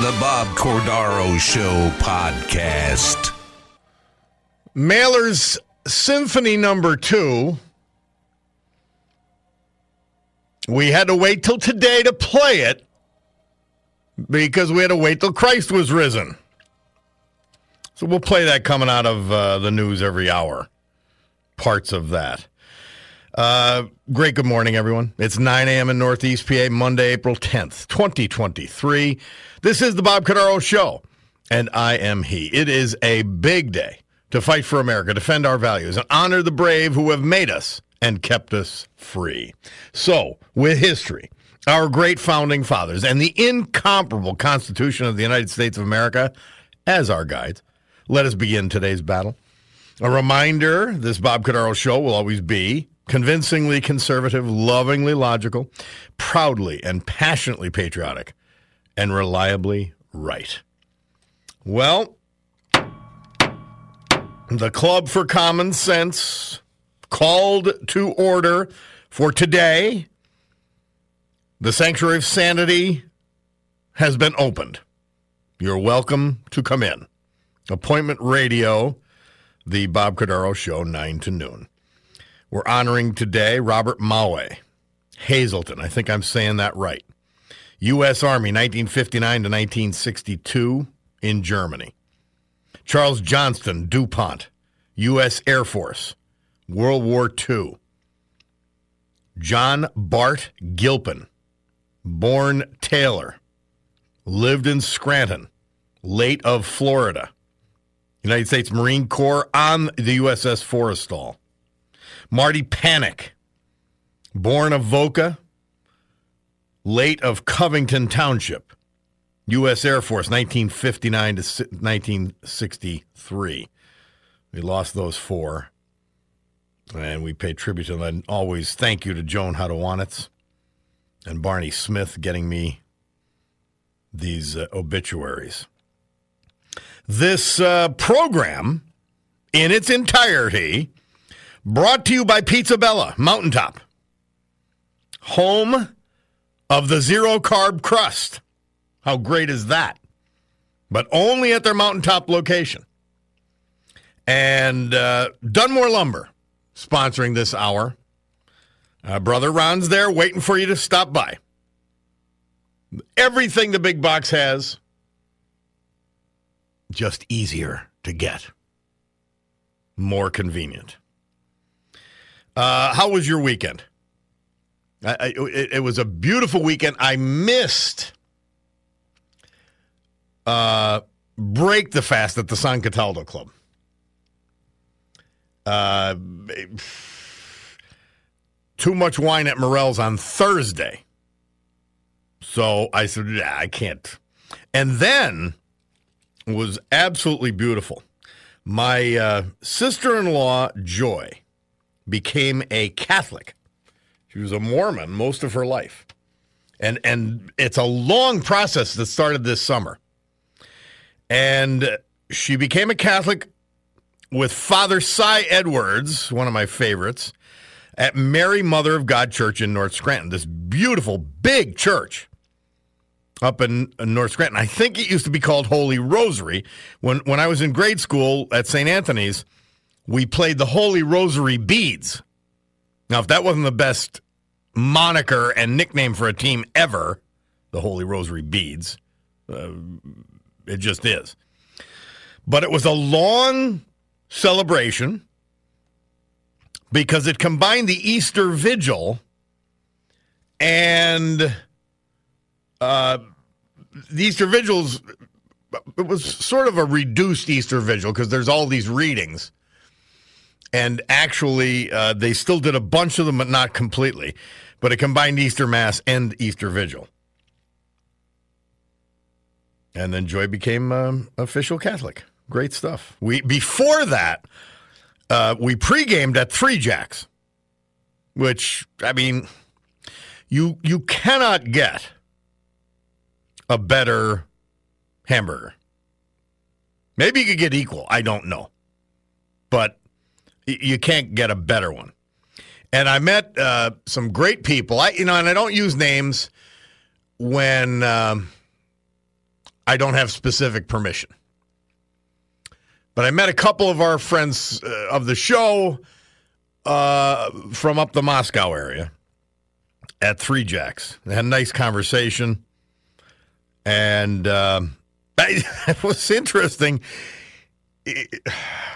The Bob Cordaro Show podcast. Mahler's Symphony Number 2. We had to wait till today to play it because we had to wait till Christ was risen. So we'll play that coming out of the news every hour. Parts of that. Great good morning, everyone. It's 9 a.m. in Northeast PA, Monday, April 10th, 2023. This is the Bob Cordaro Show, and I am he. It is a big day to fight for America, defend our values, and honor the brave who have made us and kept us free. So, with history, our great founding fathers, and the incomparable Constitution of the United States of America as our guides, let us begin today's battle. A reminder, this Bob Cordaro Show will always be convincingly conservative, lovingly logical, proudly and passionately patriotic, and reliably right. Well, the Club for Common Sense called to order for today. The Sanctuary of Sanity has been opened. You're welcome to come in. Appointment radio, the Bob Cordaro Show, 9 to noon. We're honoring today Robert Maui, Hazleton, I think I'm saying that right, U.S. Army, 1959 to 1962 in Germany. Charles Johnston, DuPont, U.S. Air Force, World War II. John Bart Gilpin, born Taylor, lived in Scranton, late of Florida, United States Marine Corps on the USS Forrestal. Marty Panic, born of Avoca, late of Covington Township, U.S. Air Force, 1959 to 1963. We lost those four, and we pay tribute to them. And always thank you to Joan Hadowanitz and Barney Smith getting me these obituaries. This program, in its entirety, brought to you by Pizza Bella, Mountaintop, home of the zero-carb crust. How great is that? But only at their Mountaintop location. And Dunmore Lumber, sponsoring this hour. Brother Ron's there waiting for you to stop by. Everything the big box has, just easier to get. More convenient. How was your weekend? It was a beautiful weekend. I missed break the fast at the San Cataldo Club. Too much wine at Morell's on Thursday. So I said, yeah, I can't. And then it was absolutely beautiful. My sister-in-law, Joy, became a Catholic. She was a Mormon most of her life. And it's a long process that started this summer. And she became a Catholic with Father Cy Edwards, one of my favorites, at Mary Mother of God Church in North Scranton, this beautiful, big church up in North Scranton. I think it used to be called Holy Rosary. When I was in grade school at St. Anthony's, we played the Holy Rosary Beads. Now, if that wasn't the best moniker and nickname for a team ever, the Holy Rosary Beads, It just is. But it was a long celebration because it combined the Easter Vigil and the Easter Vigils. It was sort of a reduced Easter Vigil because there's all these readings. And actually, they still did a bunch of them, but not completely. But it combined Easter Mass and Easter Vigil. And then Joy became official Catholic. Great stuff. Before that, we pre-gamed at Three Jacks, which, I mean, you cannot get a better hamburger. Maybe you could get equal. I don't know. But you can't get a better one. And I met some great people. And I don't use names when I don't have specific permission. But I met a couple of our friends of the show from up the Moscow area at Three Jacks. They had a nice conversation. And it was interesting.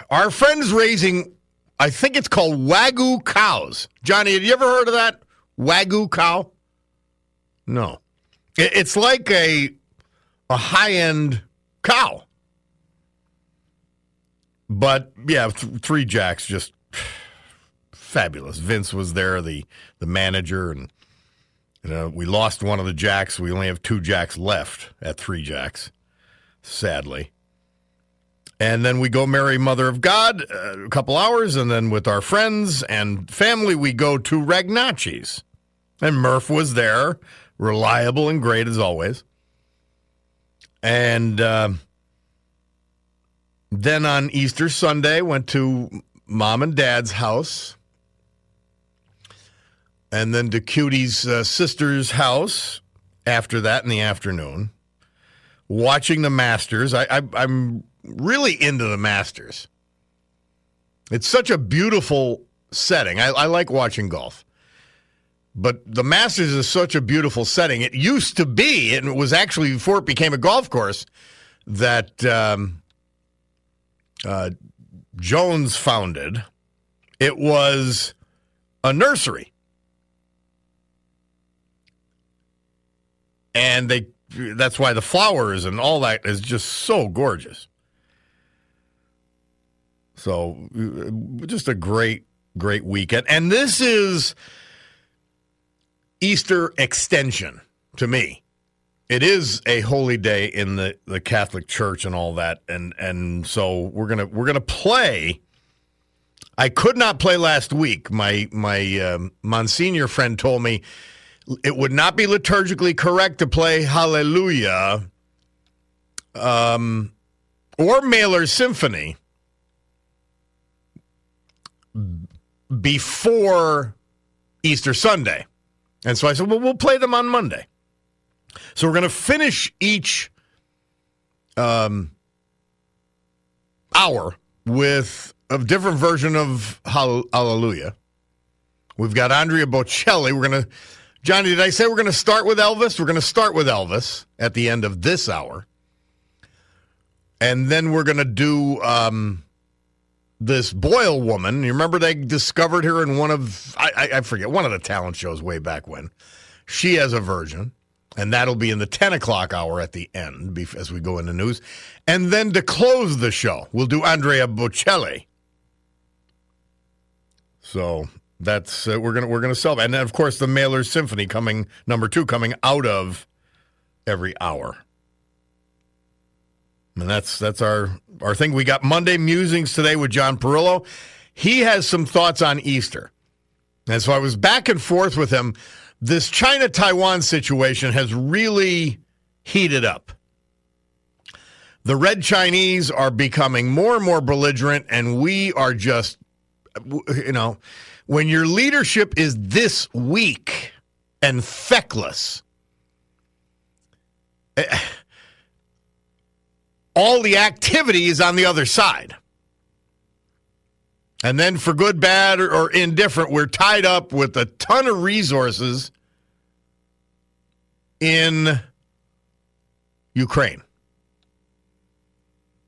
Our friend's raising, I think it's called Wagyu cows. Johnny, have you ever heard of that? Wagyu cow? No. It's like a high-end cow. But, yeah, Three Jacks, just fabulous. Vince was there, the manager, and we lost one of the Jacks. We only have two Jacks left at Three Jacks, sadly. And then we go marry Mother of God a couple hours, and then with our friends and family, we go to Ragnacci's. And Murph was there, reliable and great as always. And then on Easter Sunday, went to Mom and Dad's house. And then to Cutie's sister's house after that in the afternoon. Watching the Masters. I'm really into the Masters. It's such a beautiful setting. I like watching golf. But the Masters is such a beautiful setting. It used to be, and it was actually before it became a golf course, that Jones founded. It was a nursery. And that's why the flowers and all that is just so gorgeous. So just a great, great weekend. And this is Easter extension to me. It is a holy day in the Catholic Church and all that. And so we're gonna play. I could not play last week. My Monsignor friend told me it would not be liturgically correct to play Hallelujah or Mahler Symphony before Easter Sunday. And so I said, well, we'll play them on Monday. So we're going to finish each hour with a different version of Hallelujah. We've got Andrea Bocelli. We're going to... Johnny, did I say we're going to start with Elvis? We're going to start with Elvis at the end of this hour. And then we're going to do this Boyle woman. You remember they discovered her in one of, I forget, one of the talent shows way back when. She has a virgin. And that'll be in the 10 o'clock hour at the end as we go into news. And then to close the show, we'll do Andrea Bocelli. So... that's we're gonna sell, and then of course the Mahler Symphony coming number 2 coming out of every hour, and that's our thing. We got Monday musings today with John Perillo. He has some thoughts on Easter, and so I was back and forth with him. This China-Taiwan situation has really heated up. The Red Chinese are becoming more and more belligerent, and we are just, you know. When your leadership is this weak and feckless, all the activity is on the other side. And then for good, bad, or indifferent, we're tied up with a ton of resources in Ukraine.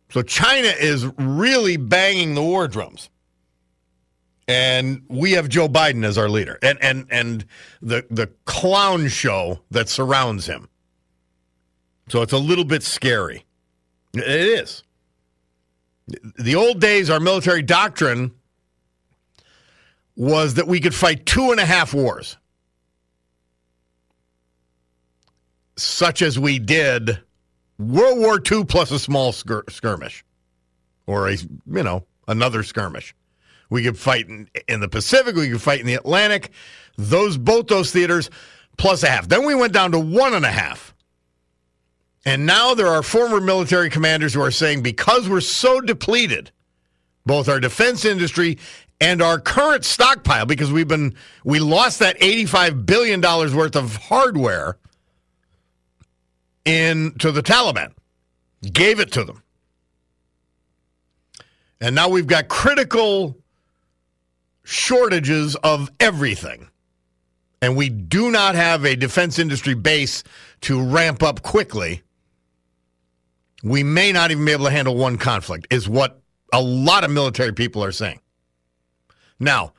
So China is really banging the war drums. And we have Joe Biden as our leader. And the clown show that surrounds him. So it's a little bit scary. It is. The old days, our military doctrine was that we could fight 2.5 wars. Such as we did World War II plus a small skirmish. Or a, you know, another skirmish. We could fight in the Pacific. We could fight in the Atlantic. Both those theaters plus a half. Then we went down to 1.5. And now there are former military commanders who are saying because we're so depleted, both our defense industry and our current stockpile, because we lost that $85 billion worth of hardware to the Taliban, gave it to them. And now we've got critical shortages of everything. And we do not have a defense industry base to ramp up quickly. We may not even be able to handle one conflict, is what a lot of military people are saying. Now,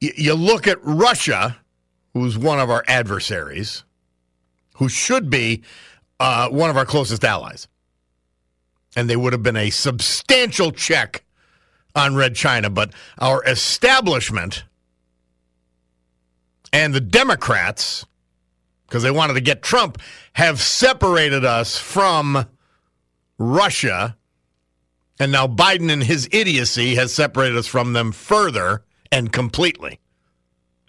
you look at Russia, who's one of our adversaries, who should be one of our closest allies. And they would have been a substantial check on Red China, but our establishment and the Democrats, because they wanted to get Trump, have separated us from Russia. And now Biden and his idiocy has separated us from them further and completely.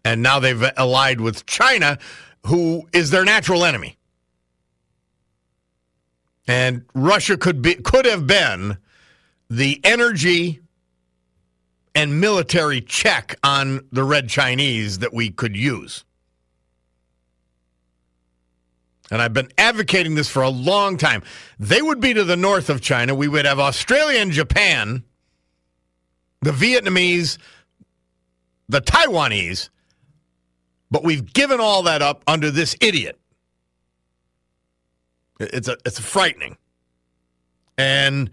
And now they've allied with China, who is their natural enemy. And Russia could have been the energy and military check on the Red Chinese that we could use. And I've been advocating this for a long time. They would be to the north of China. We would have Australia and Japan, the Vietnamese, the Taiwanese, but we've given all that up under this idiot. It's frightening. And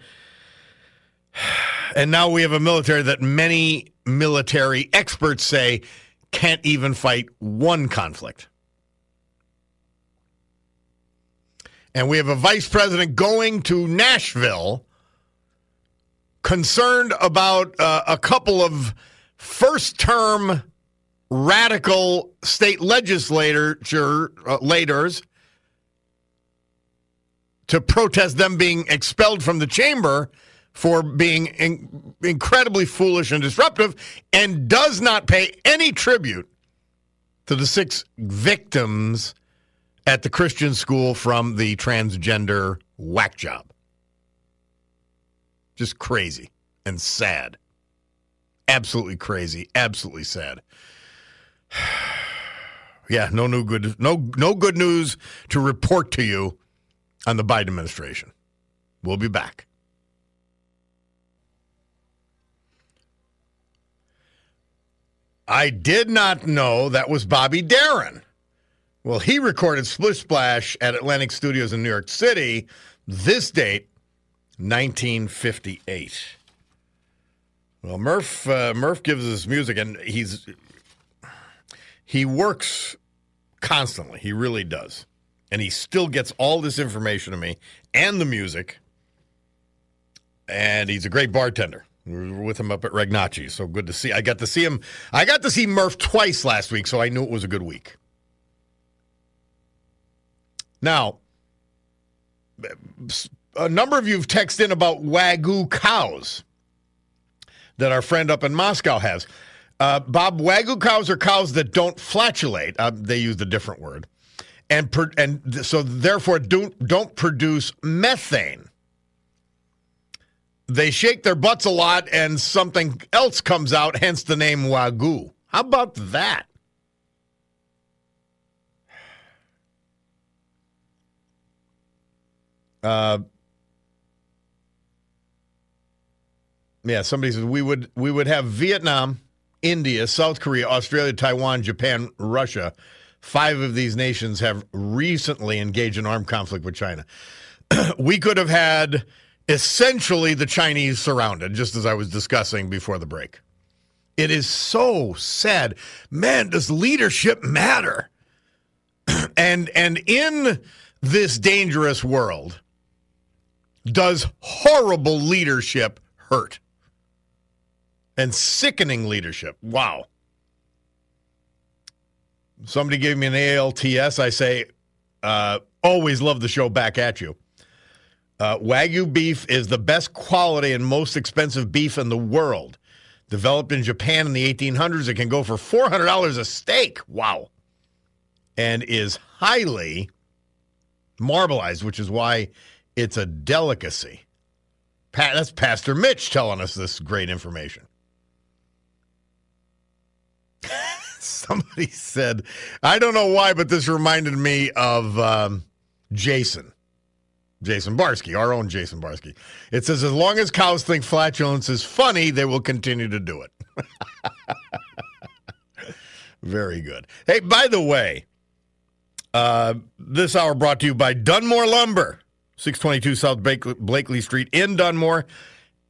now we have a military that many military experts say can't even fight one conflict. And we have a vice president going to Nashville concerned about a couple of first-term radical state legislators to protest them being expelled from the chamber for being incredibly foolish and disruptive, and does not pay any tribute to the 6 victims at the Christian school from the transgender whack job. Just crazy and sad. Absolutely crazy, absolutely sad. Yeah, no good news to report to you on the Biden administration. We'll be back. I did not know that was Bobby Darin. Well, he recorded Splish Splash at Atlantic Studios in New York City this date, 1958. Well, Murph gives us music, and he works constantly. He really does. And he still gets all this information to me and the music. And he's a great bartender. We were with him up at Regnacci, so good to see. I got to see him. I got to see Murph twice last week, so I knew it was a good week. Now, a number of you have texted in about Wagyu cows that our friend up in Moscow has. Bob, Wagyu cows are cows that don't flatulate. They used a different word. And so, therefore, don't produce methane. They shake their butts a lot, and something else comes out, hence the name Wagyu. How about that? Yeah, somebody says we would have Vietnam, India, South Korea, Australia, Taiwan, Japan, Russia, 5 of these nations have recently engaged in armed conflict with China. We could have had essentially the Chinese surrounded, just as I was discussing before the break. It is so sad. Man, does leadership matter? And in this dangerous world, does horrible leadership hurt? And sickening leadership. Wow. Somebody gave me an ALTS. I say, always love the show, back at you. Wagyu beef is the best quality and most expensive beef in the world. Developed in Japan in the 1800s, it can go for $400 a steak. Wow. And is highly marbleized, which is why it's a delicacy. That's Pastor Mitch telling us this great information. Somebody said, I don't know why, but this reminded me of Jason Barsky, our own Jason Barsky. It says, as long as cows think flatulence is funny, they will continue to do it. Very good. Hey, by the way, this hour brought to you by Dunmore Lumber, 622 South Blakely Street in Dunmore.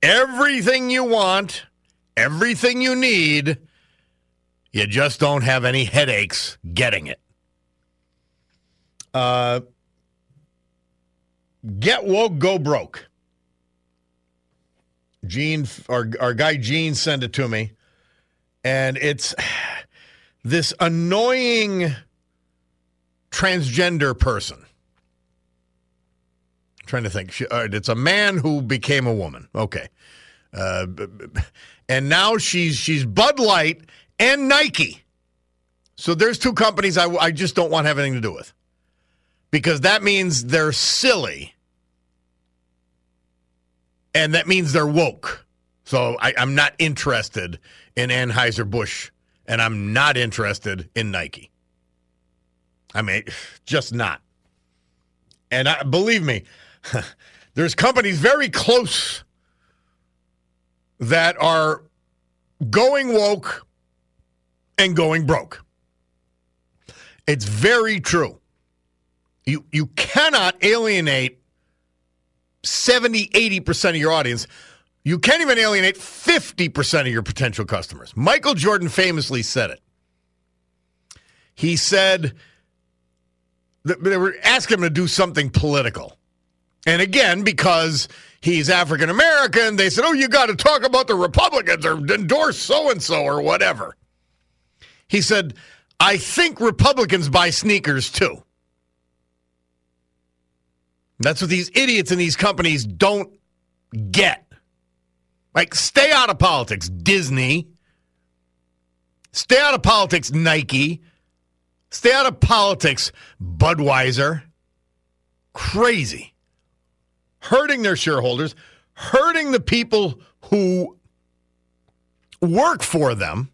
Everything you want, everything you need, you just don't have any headaches getting it. Get woke, go broke. Gene, our guy Gene sent it to me, and it's this annoying transgender person. I'm trying to think. It's a man who became a woman. Okay. And now she's Bud Light and Nike. So there's 2 companies I just don't want to have anything to do with, because that means they're silly. And that means they're woke. So I'm not interested in Anheuser-Busch, and I'm not interested in Nike. I mean, just not. And believe me, there's companies very close that are going woke and going broke. It's very true. You cannot alienate 70, 80% of your audience. You can't even alienate 50% of your potential customers. Michael Jordan famously said it. He said, they were asking him to do something political. And again, because he's African American, they said, oh, you got to talk about the Republicans or endorse so-and-so or whatever. He said, I think Republicans buy sneakers too. That's what these idiots in these companies don't get. Like, stay out of politics, Disney. Stay out of politics, Nike. Stay out of politics, Budweiser. Crazy. Hurting their shareholders, hurting the people who work for them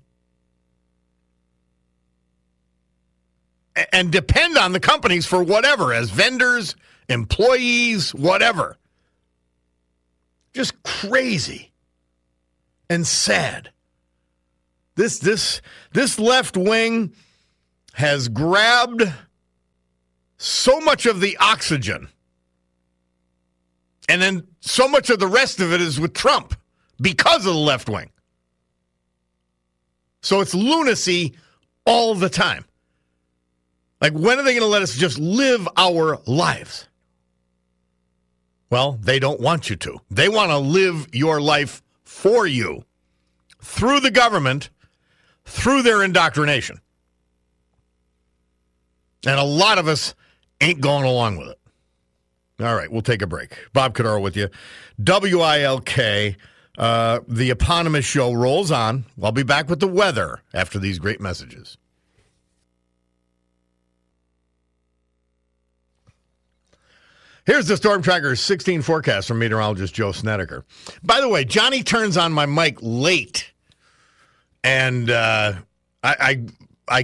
and depend on the companies for whatever, as vendors, employees, whatever. Just crazy and sad. This left wing has grabbed so much of the oxygen, and then so much of the rest of it is with Trump because of the left wing. So it's lunacy all the time. Like, when are they going to let us just live our lives? Well, they don't want you to. They want to live your life for you through the government, through their indoctrination. And a lot of us ain't going along with it. All right, we'll take a break. Bob Cordaro with you. WILK, the eponymous show rolls on. I'll be back with the weather after these great messages. Here's the Storm Tracker 16 forecast from meteorologist Joe Snedeker. By the way, Johnny turns on my mic late, and I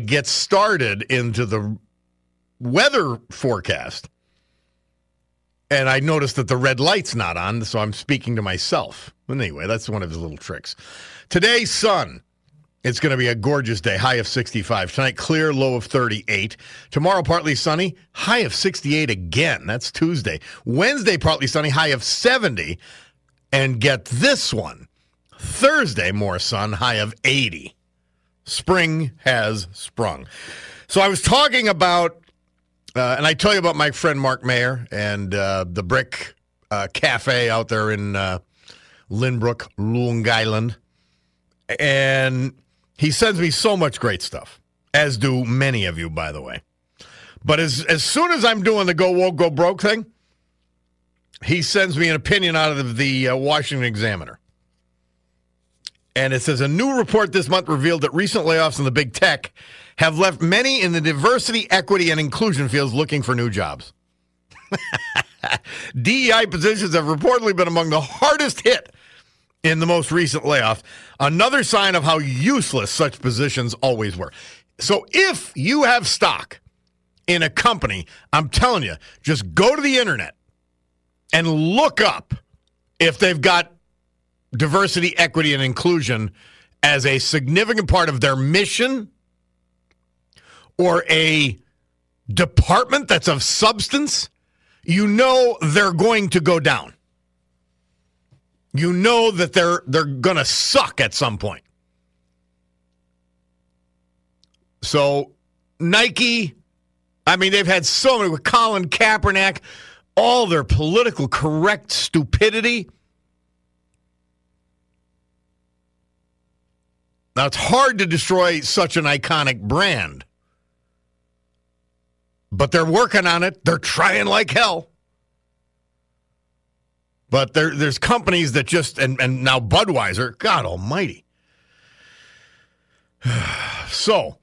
get started into the weather forecast, and I notice that the red light's not on, so I'm speaking to myself. Anyway, that's one of his little tricks. Today, sun. It's going to be a gorgeous day, high of 65. Tonight, clear, low of 38. Tomorrow, partly sunny, high of 68 again. That's Tuesday. Wednesday, partly sunny, high of 70. And get this one, Thursday, more sun, high of 80. Spring has sprung. So I was talking about, and I tell you about my friend Mark Mayer and the Brick Cafe out there in Lynbrook, Long Island. And he sends me so much great stuff, as do many of you, by the way. But as soon as I'm doing the go woke, go broke thing, he sends me an opinion out of the Washington Examiner. And it says, a new report this month revealed that recent layoffs in the big tech have left many in the diversity, equity, and inclusion fields looking for new jobs. DEI positions have reportedly been among the hardest hit in the most recent layoff, another sign of how useless such positions always were. So if you have stock in a company, I'm telling you, just go to the internet and look up if they've got diversity, equity, and inclusion as a significant part of their mission or a department that's of substance, you know they're going to go down. You know that they're going to suck at some point. So Nike, I mean, they've had so many with Colin Kaepernick, all their political correct stupidity. Now, it's hard to destroy such an iconic brand. But they're working on it. They're trying like hell. But there's companies that just, and now Budweiser, God almighty. So,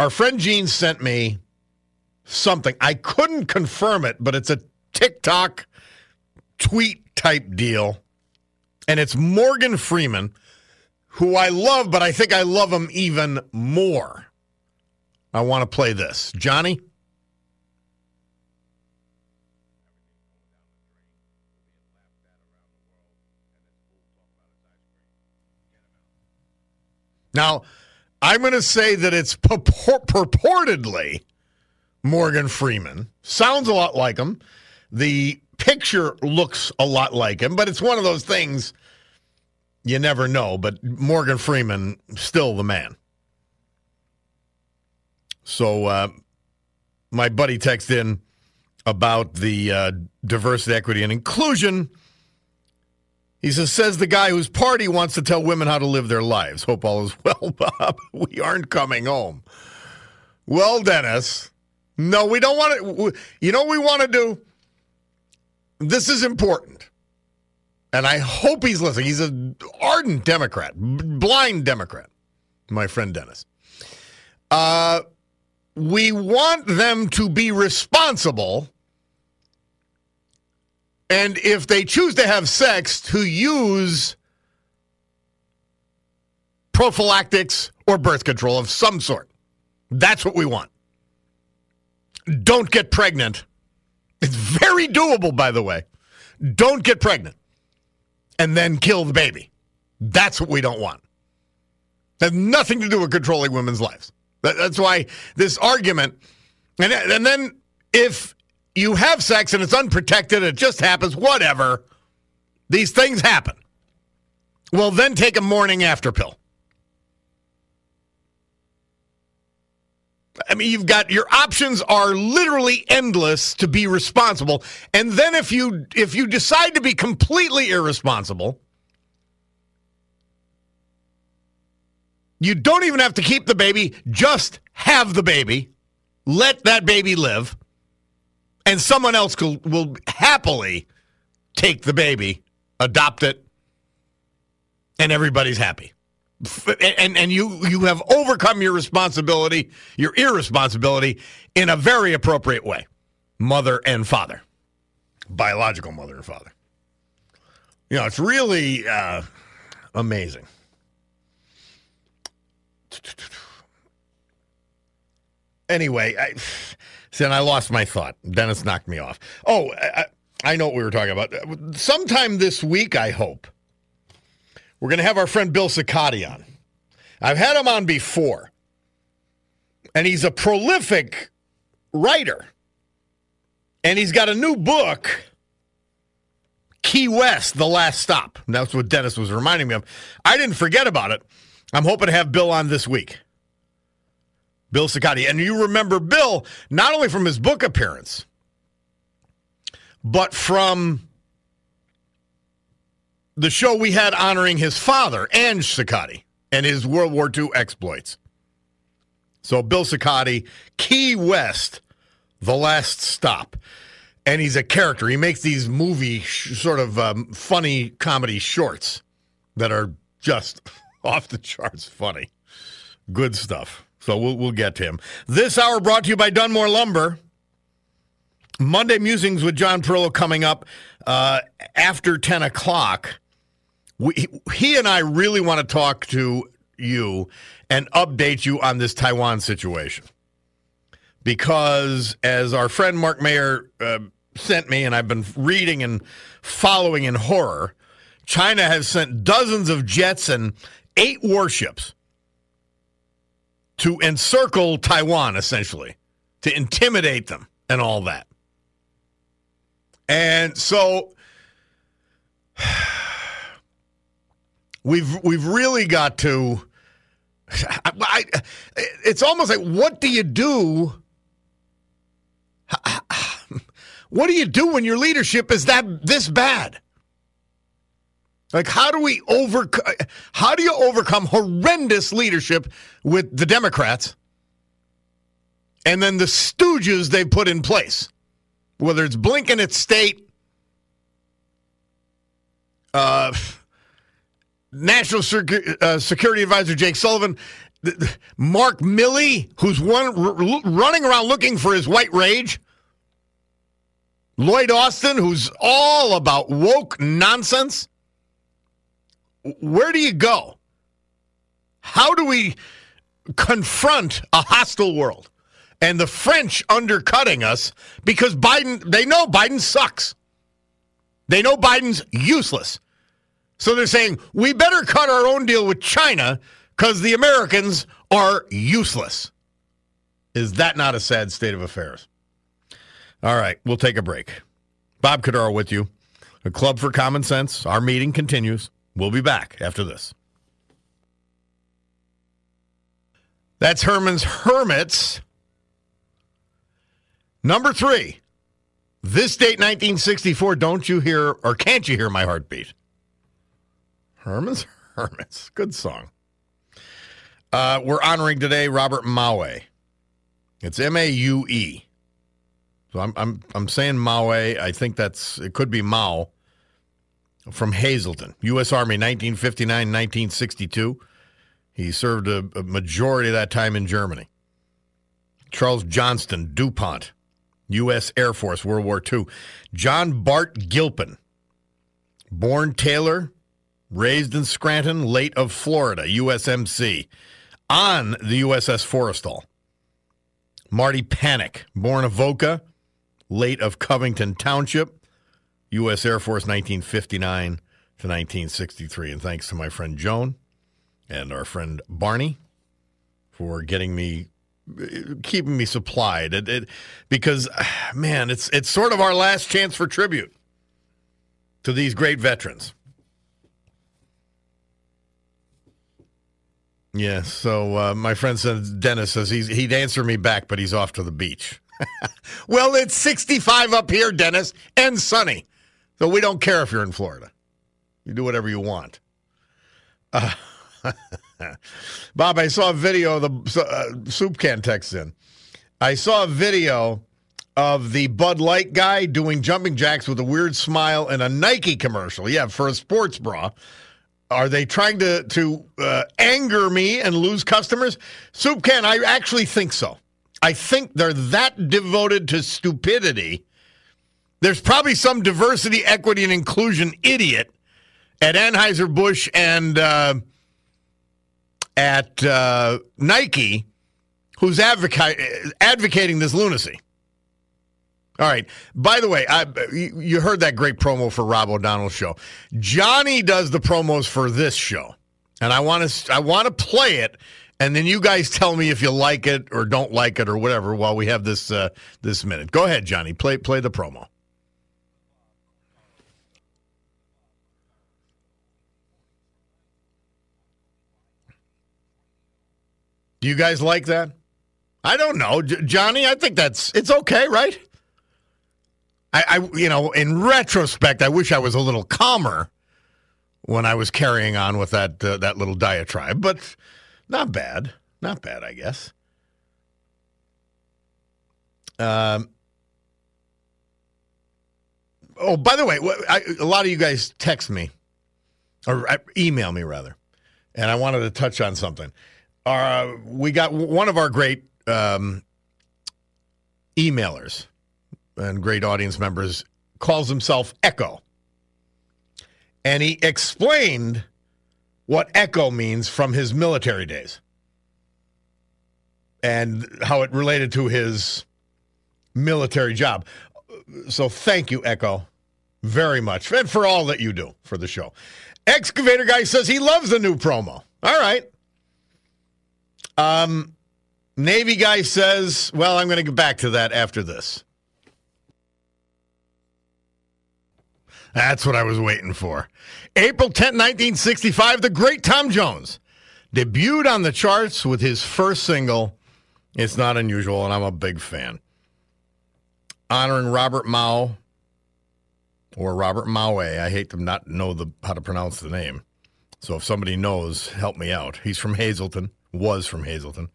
our friend Gene sent me something. I couldn't confirm it, but it's a TikTok tweet type deal. And it's Morgan Freeman, who I love, but I think I love him even more. I want to play this. Johnny? Now, I'm going to say that it's purportedly Morgan Freeman. Sounds a lot like him. The picture looks a lot like him, but it's one of those things you never know. But Morgan Freeman, still the man. So my buddy texted in about the diversity, equity, and inclusion. He says the guy whose party wants to tell women how to live their lives. Hope all is well, Bob. We aren't coming home. Well, Dennis, no, we don't want to. You know what we want to do? This is important. And I hope he's listening. He's an ardent Democrat, blind Democrat, my friend Dennis. We want them to be responsible. And if they choose to have sex, to use prophylactics or birth control of some sort. That's what we want. Don't get pregnant. It's very doable, by the way. Don't get pregnant and then kill the baby. That's what we don't want. It has nothing to do with controlling women's lives. That's why this argument, and then if you have sex and it's unprotected, it just happens, whatever. These things happen. Well, then take a morning after pill. I mean, you've got, your options are literally endless to be responsible. And then if you decide to be completely irresponsible, you don't even have to keep the baby, just have the baby, let that baby live. And someone else will happily take the baby, adopt it, and everybody's happy. And you have overcome your responsibility, your irresponsibility, in a very appropriate way. Mother and father. Biological mother and father. You know, it's really amazing. Anyway, See, and I lost my thought. Dennis knocked me off. Oh, I know what we were talking about. Sometime this week, I hope, we're going to have our friend Bill Ciccati on. I've had him on before, and he's a prolific writer, and he's got a new book, Key West, The Last Stop. And that's what Dennis was reminding me of. I didn't forget about it. I'm hoping to have Bill on this week, Bill Ciccati. And you remember Bill, not only from his book appearance, but from the show we had honoring his father, Ange Ciccati, and his World War II exploits. So Bill Ciccati, Key West, The Last Stop. And he's a character. He makes these movie funny comedy shorts that are just off the charts funny. Good stuff. So we'll get to him. This hour brought to you by Dunmore Lumber. Monday Musings with John Perillo coming up after 10 o'clock. He and I really want to talk to you and update you on this Taiwan situation. Because as our friend Mark Mayer sent me, and I've been reading and following in horror, China has sent dozens of jets and 8 warships to encircle Taiwan, essentially, to intimidate them and all that. And so we've really got to... it's almost like, what do you do? What do you do when your leadership is that this bad? Like, how do you overcome horrendous leadership with the Democrats and then the stooges they put in place? Whether it's Blinken at State, National Security Advisor Jake Sullivan, Mark Milley, who's running around looking for his white rage, Lloyd Austin, who's all about woke nonsense. Where do you go? How do we confront a hostile world? And the French undercutting us because they know Biden sucks. They know Biden's useless. So they're saying, we better cut our own deal with China because the Americans are useless. Is that not a sad state of affairs? All right, we'll take a break. Bob Cordaro with you. A Club for Common Sense. Our meeting continues. We'll be back after this. That's Herman's Hermits. Number 3. This date, 1964, don't you hear or can't you hear my heartbeat? Herman's Hermits. Good song. We're honoring today Robert Maui. It's M-A-U-E. So I'm saying Maui. I think it could be Mao from Hazleton. U.S. Army, 1959-1962. He served a majority of that time in Germany. Charles Johnston, DuPont, U.S. Air Force, World War II. John Bart Gilpin, born Taylor, raised in Scranton, late of Florida, USMC, on the USS Forrestal. Marty Panic, born Avoca, late of Covington Township, U.S. Air Force, 1959 to 1963. And thanks to my friend Joan and our friend Barney for keeping me supplied. Because, man, it's sort of our last chance for tribute to these great veterans. Yeah, so my friend Dennis says he'd answer me back, but he's off to the beach. Well, it's 65 up here, Dennis, and sunny. So we don't care if you're in Florida. You do whatever you want. Bob, I saw a video of the soup can text in. I saw a video of the Bud Light guy doing jumping jacks with a weird smile in a Nike commercial. Yeah, for a sports bra. Are they trying to anger me and lose customers? Soup can, I actually think so. I think they're that devoted to stupidity. There's probably some diversity, equity, and inclusion idiot at Anheuser-Busch and at Nike who's advocating this lunacy. All right. By the way, you heard that great promo for Rob O'Donnell's show. Johnny does the promos for this show. and I want to play it, and then you guys tell me if you like it or don't like it or whatever while we have this this minute. Go ahead, Johnny. Play the promo. Do you guys like that? I don't know, Johnny. I think it's okay, right? I you know, in retrospect, I wish I was a little calmer when I was carrying on with that little diatribe, but not bad, I guess. Oh, by the way, a lot of you guys text me or email me rather, and I wanted to touch on something. We got one of our great emailers and great audience members, calls himself Echo. And he explained what Echo means from his military days and how it related to his military job. So thank you, Echo, very much, and for all that you do for the show. Excavator Guy says he loves the new promo. All right. Navy Guy says, well, I'm going to get back to that after this. That's what I was waiting for. April 10, 1965, the great Tom Jones debuted on the charts with his first single, It's Not Unusual, and I'm a big fan. Honoring Robert Maui, or Robert Maui. I hate to not know how to pronounce the name. So if somebody knows, help me out. He's from Hazleton. Was from Hazleton.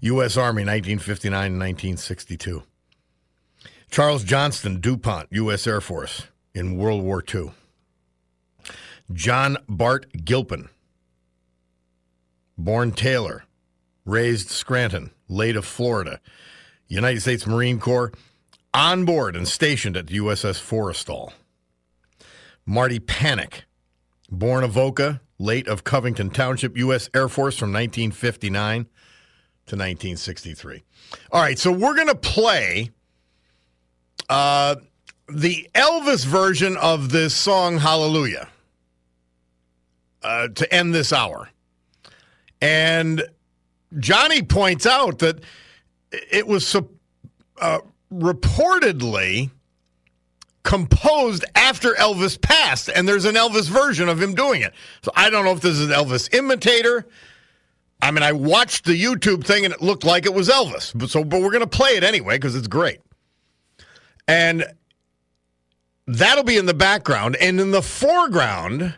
U.S. Army, 1959 and 1962. Charles Johnston, DuPont, U.S. Air Force in World War II. John Bart Gilpin, born Taylor, raised Scranton, late of Florida, United States Marine Corps, on board and stationed at the USS Forrestal. Marty Panic, born Avoca, late of Covington Township, U.S. Air Force from 1959 to 1963. All right, so we're going to play the Elvis version of this song, Hallelujah, to end this hour. And Johnny points out that it was reportedly composed after Elvis passed, and there's an Elvis version of him doing it. So I don't know if this is an Elvis imitator. I mean, I watched the YouTube thing, and it looked like it was Elvis. But we're going to play it anyway because it's great. And that'll be in the background. And in the foreground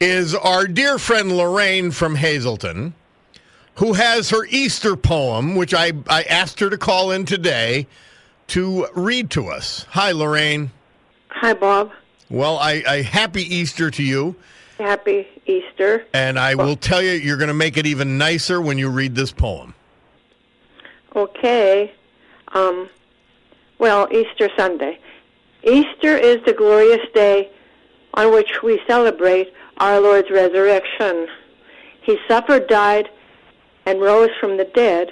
is our dear friend Lorraine from Hazleton, who has her Easter poem, which I asked her to call in today to read to us. Hi, Lorraine. Hi, Bob. Well, I happy Easter to you. Happy Easter. And I will tell you, you're going to make it even nicer when you read this poem. Okay. Well, Easter Sunday. Easter is the glorious day on which we celebrate our Lord's resurrection. He suffered, died, and rose from the dead.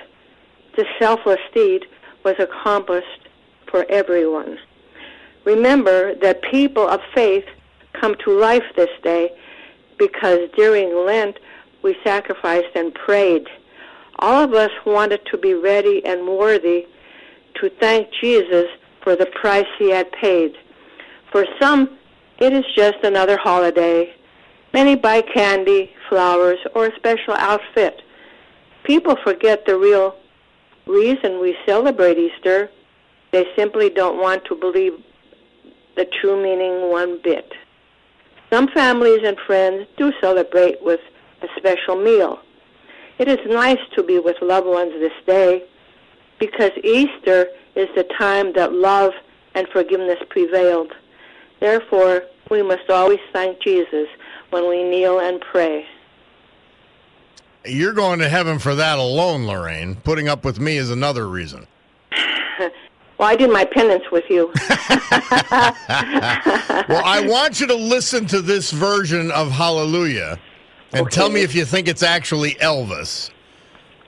This selfless deed was accomplished for everyone. Remember that people of faith come to life this day because during Lent we sacrificed and prayed. All of us wanted to be ready and worthy to thank Jesus for the price he had paid. For some, it is just another holiday. Many buy candy, flowers, or a special outfit. People forget the real reason we celebrate Easter. They simply don't want to believe the true meaning one bit. Some families and friends do celebrate with a special meal. It is nice to be with loved ones this day because Easter is the time that love and forgiveness prevailed. Therefore, we must always thank Jesus when we kneel and pray. You're going to heaven for that alone, Lorraine. Putting up with me is another reason. Well, I did my penance with you. Well, I want you to listen to this version of Hallelujah and tell me if you think it's actually Elvis.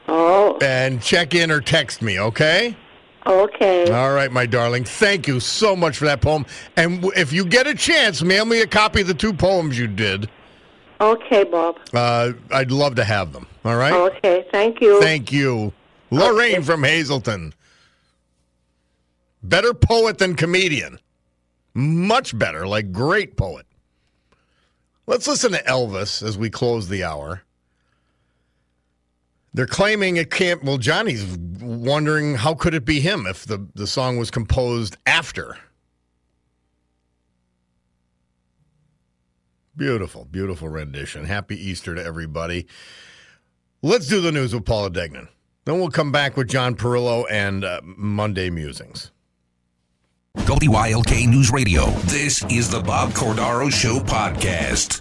Oh. And check in or text me, okay? Okay. All right, my darling. Thank you so much for that poem. And if you get a chance, mail me a copy of the two poems you did. Okay, Bob. I'd love to have them. All right? Okay, thank you. Thank you. Lorraine from Hazleton. Better poet than comedian. Much better, like great poet. Let's listen to Elvis as we close the hour. They're claiming it can't... Well, Johnny's wondering how could it be him if the song was composed after. Beautiful, beautiful rendition. Happy Easter to everybody. Let's do the news with Paula Degnan. Then we'll come back with John Perillo and Monday Musings. WILK News Radio. This is the Bob Cordaro Show podcast.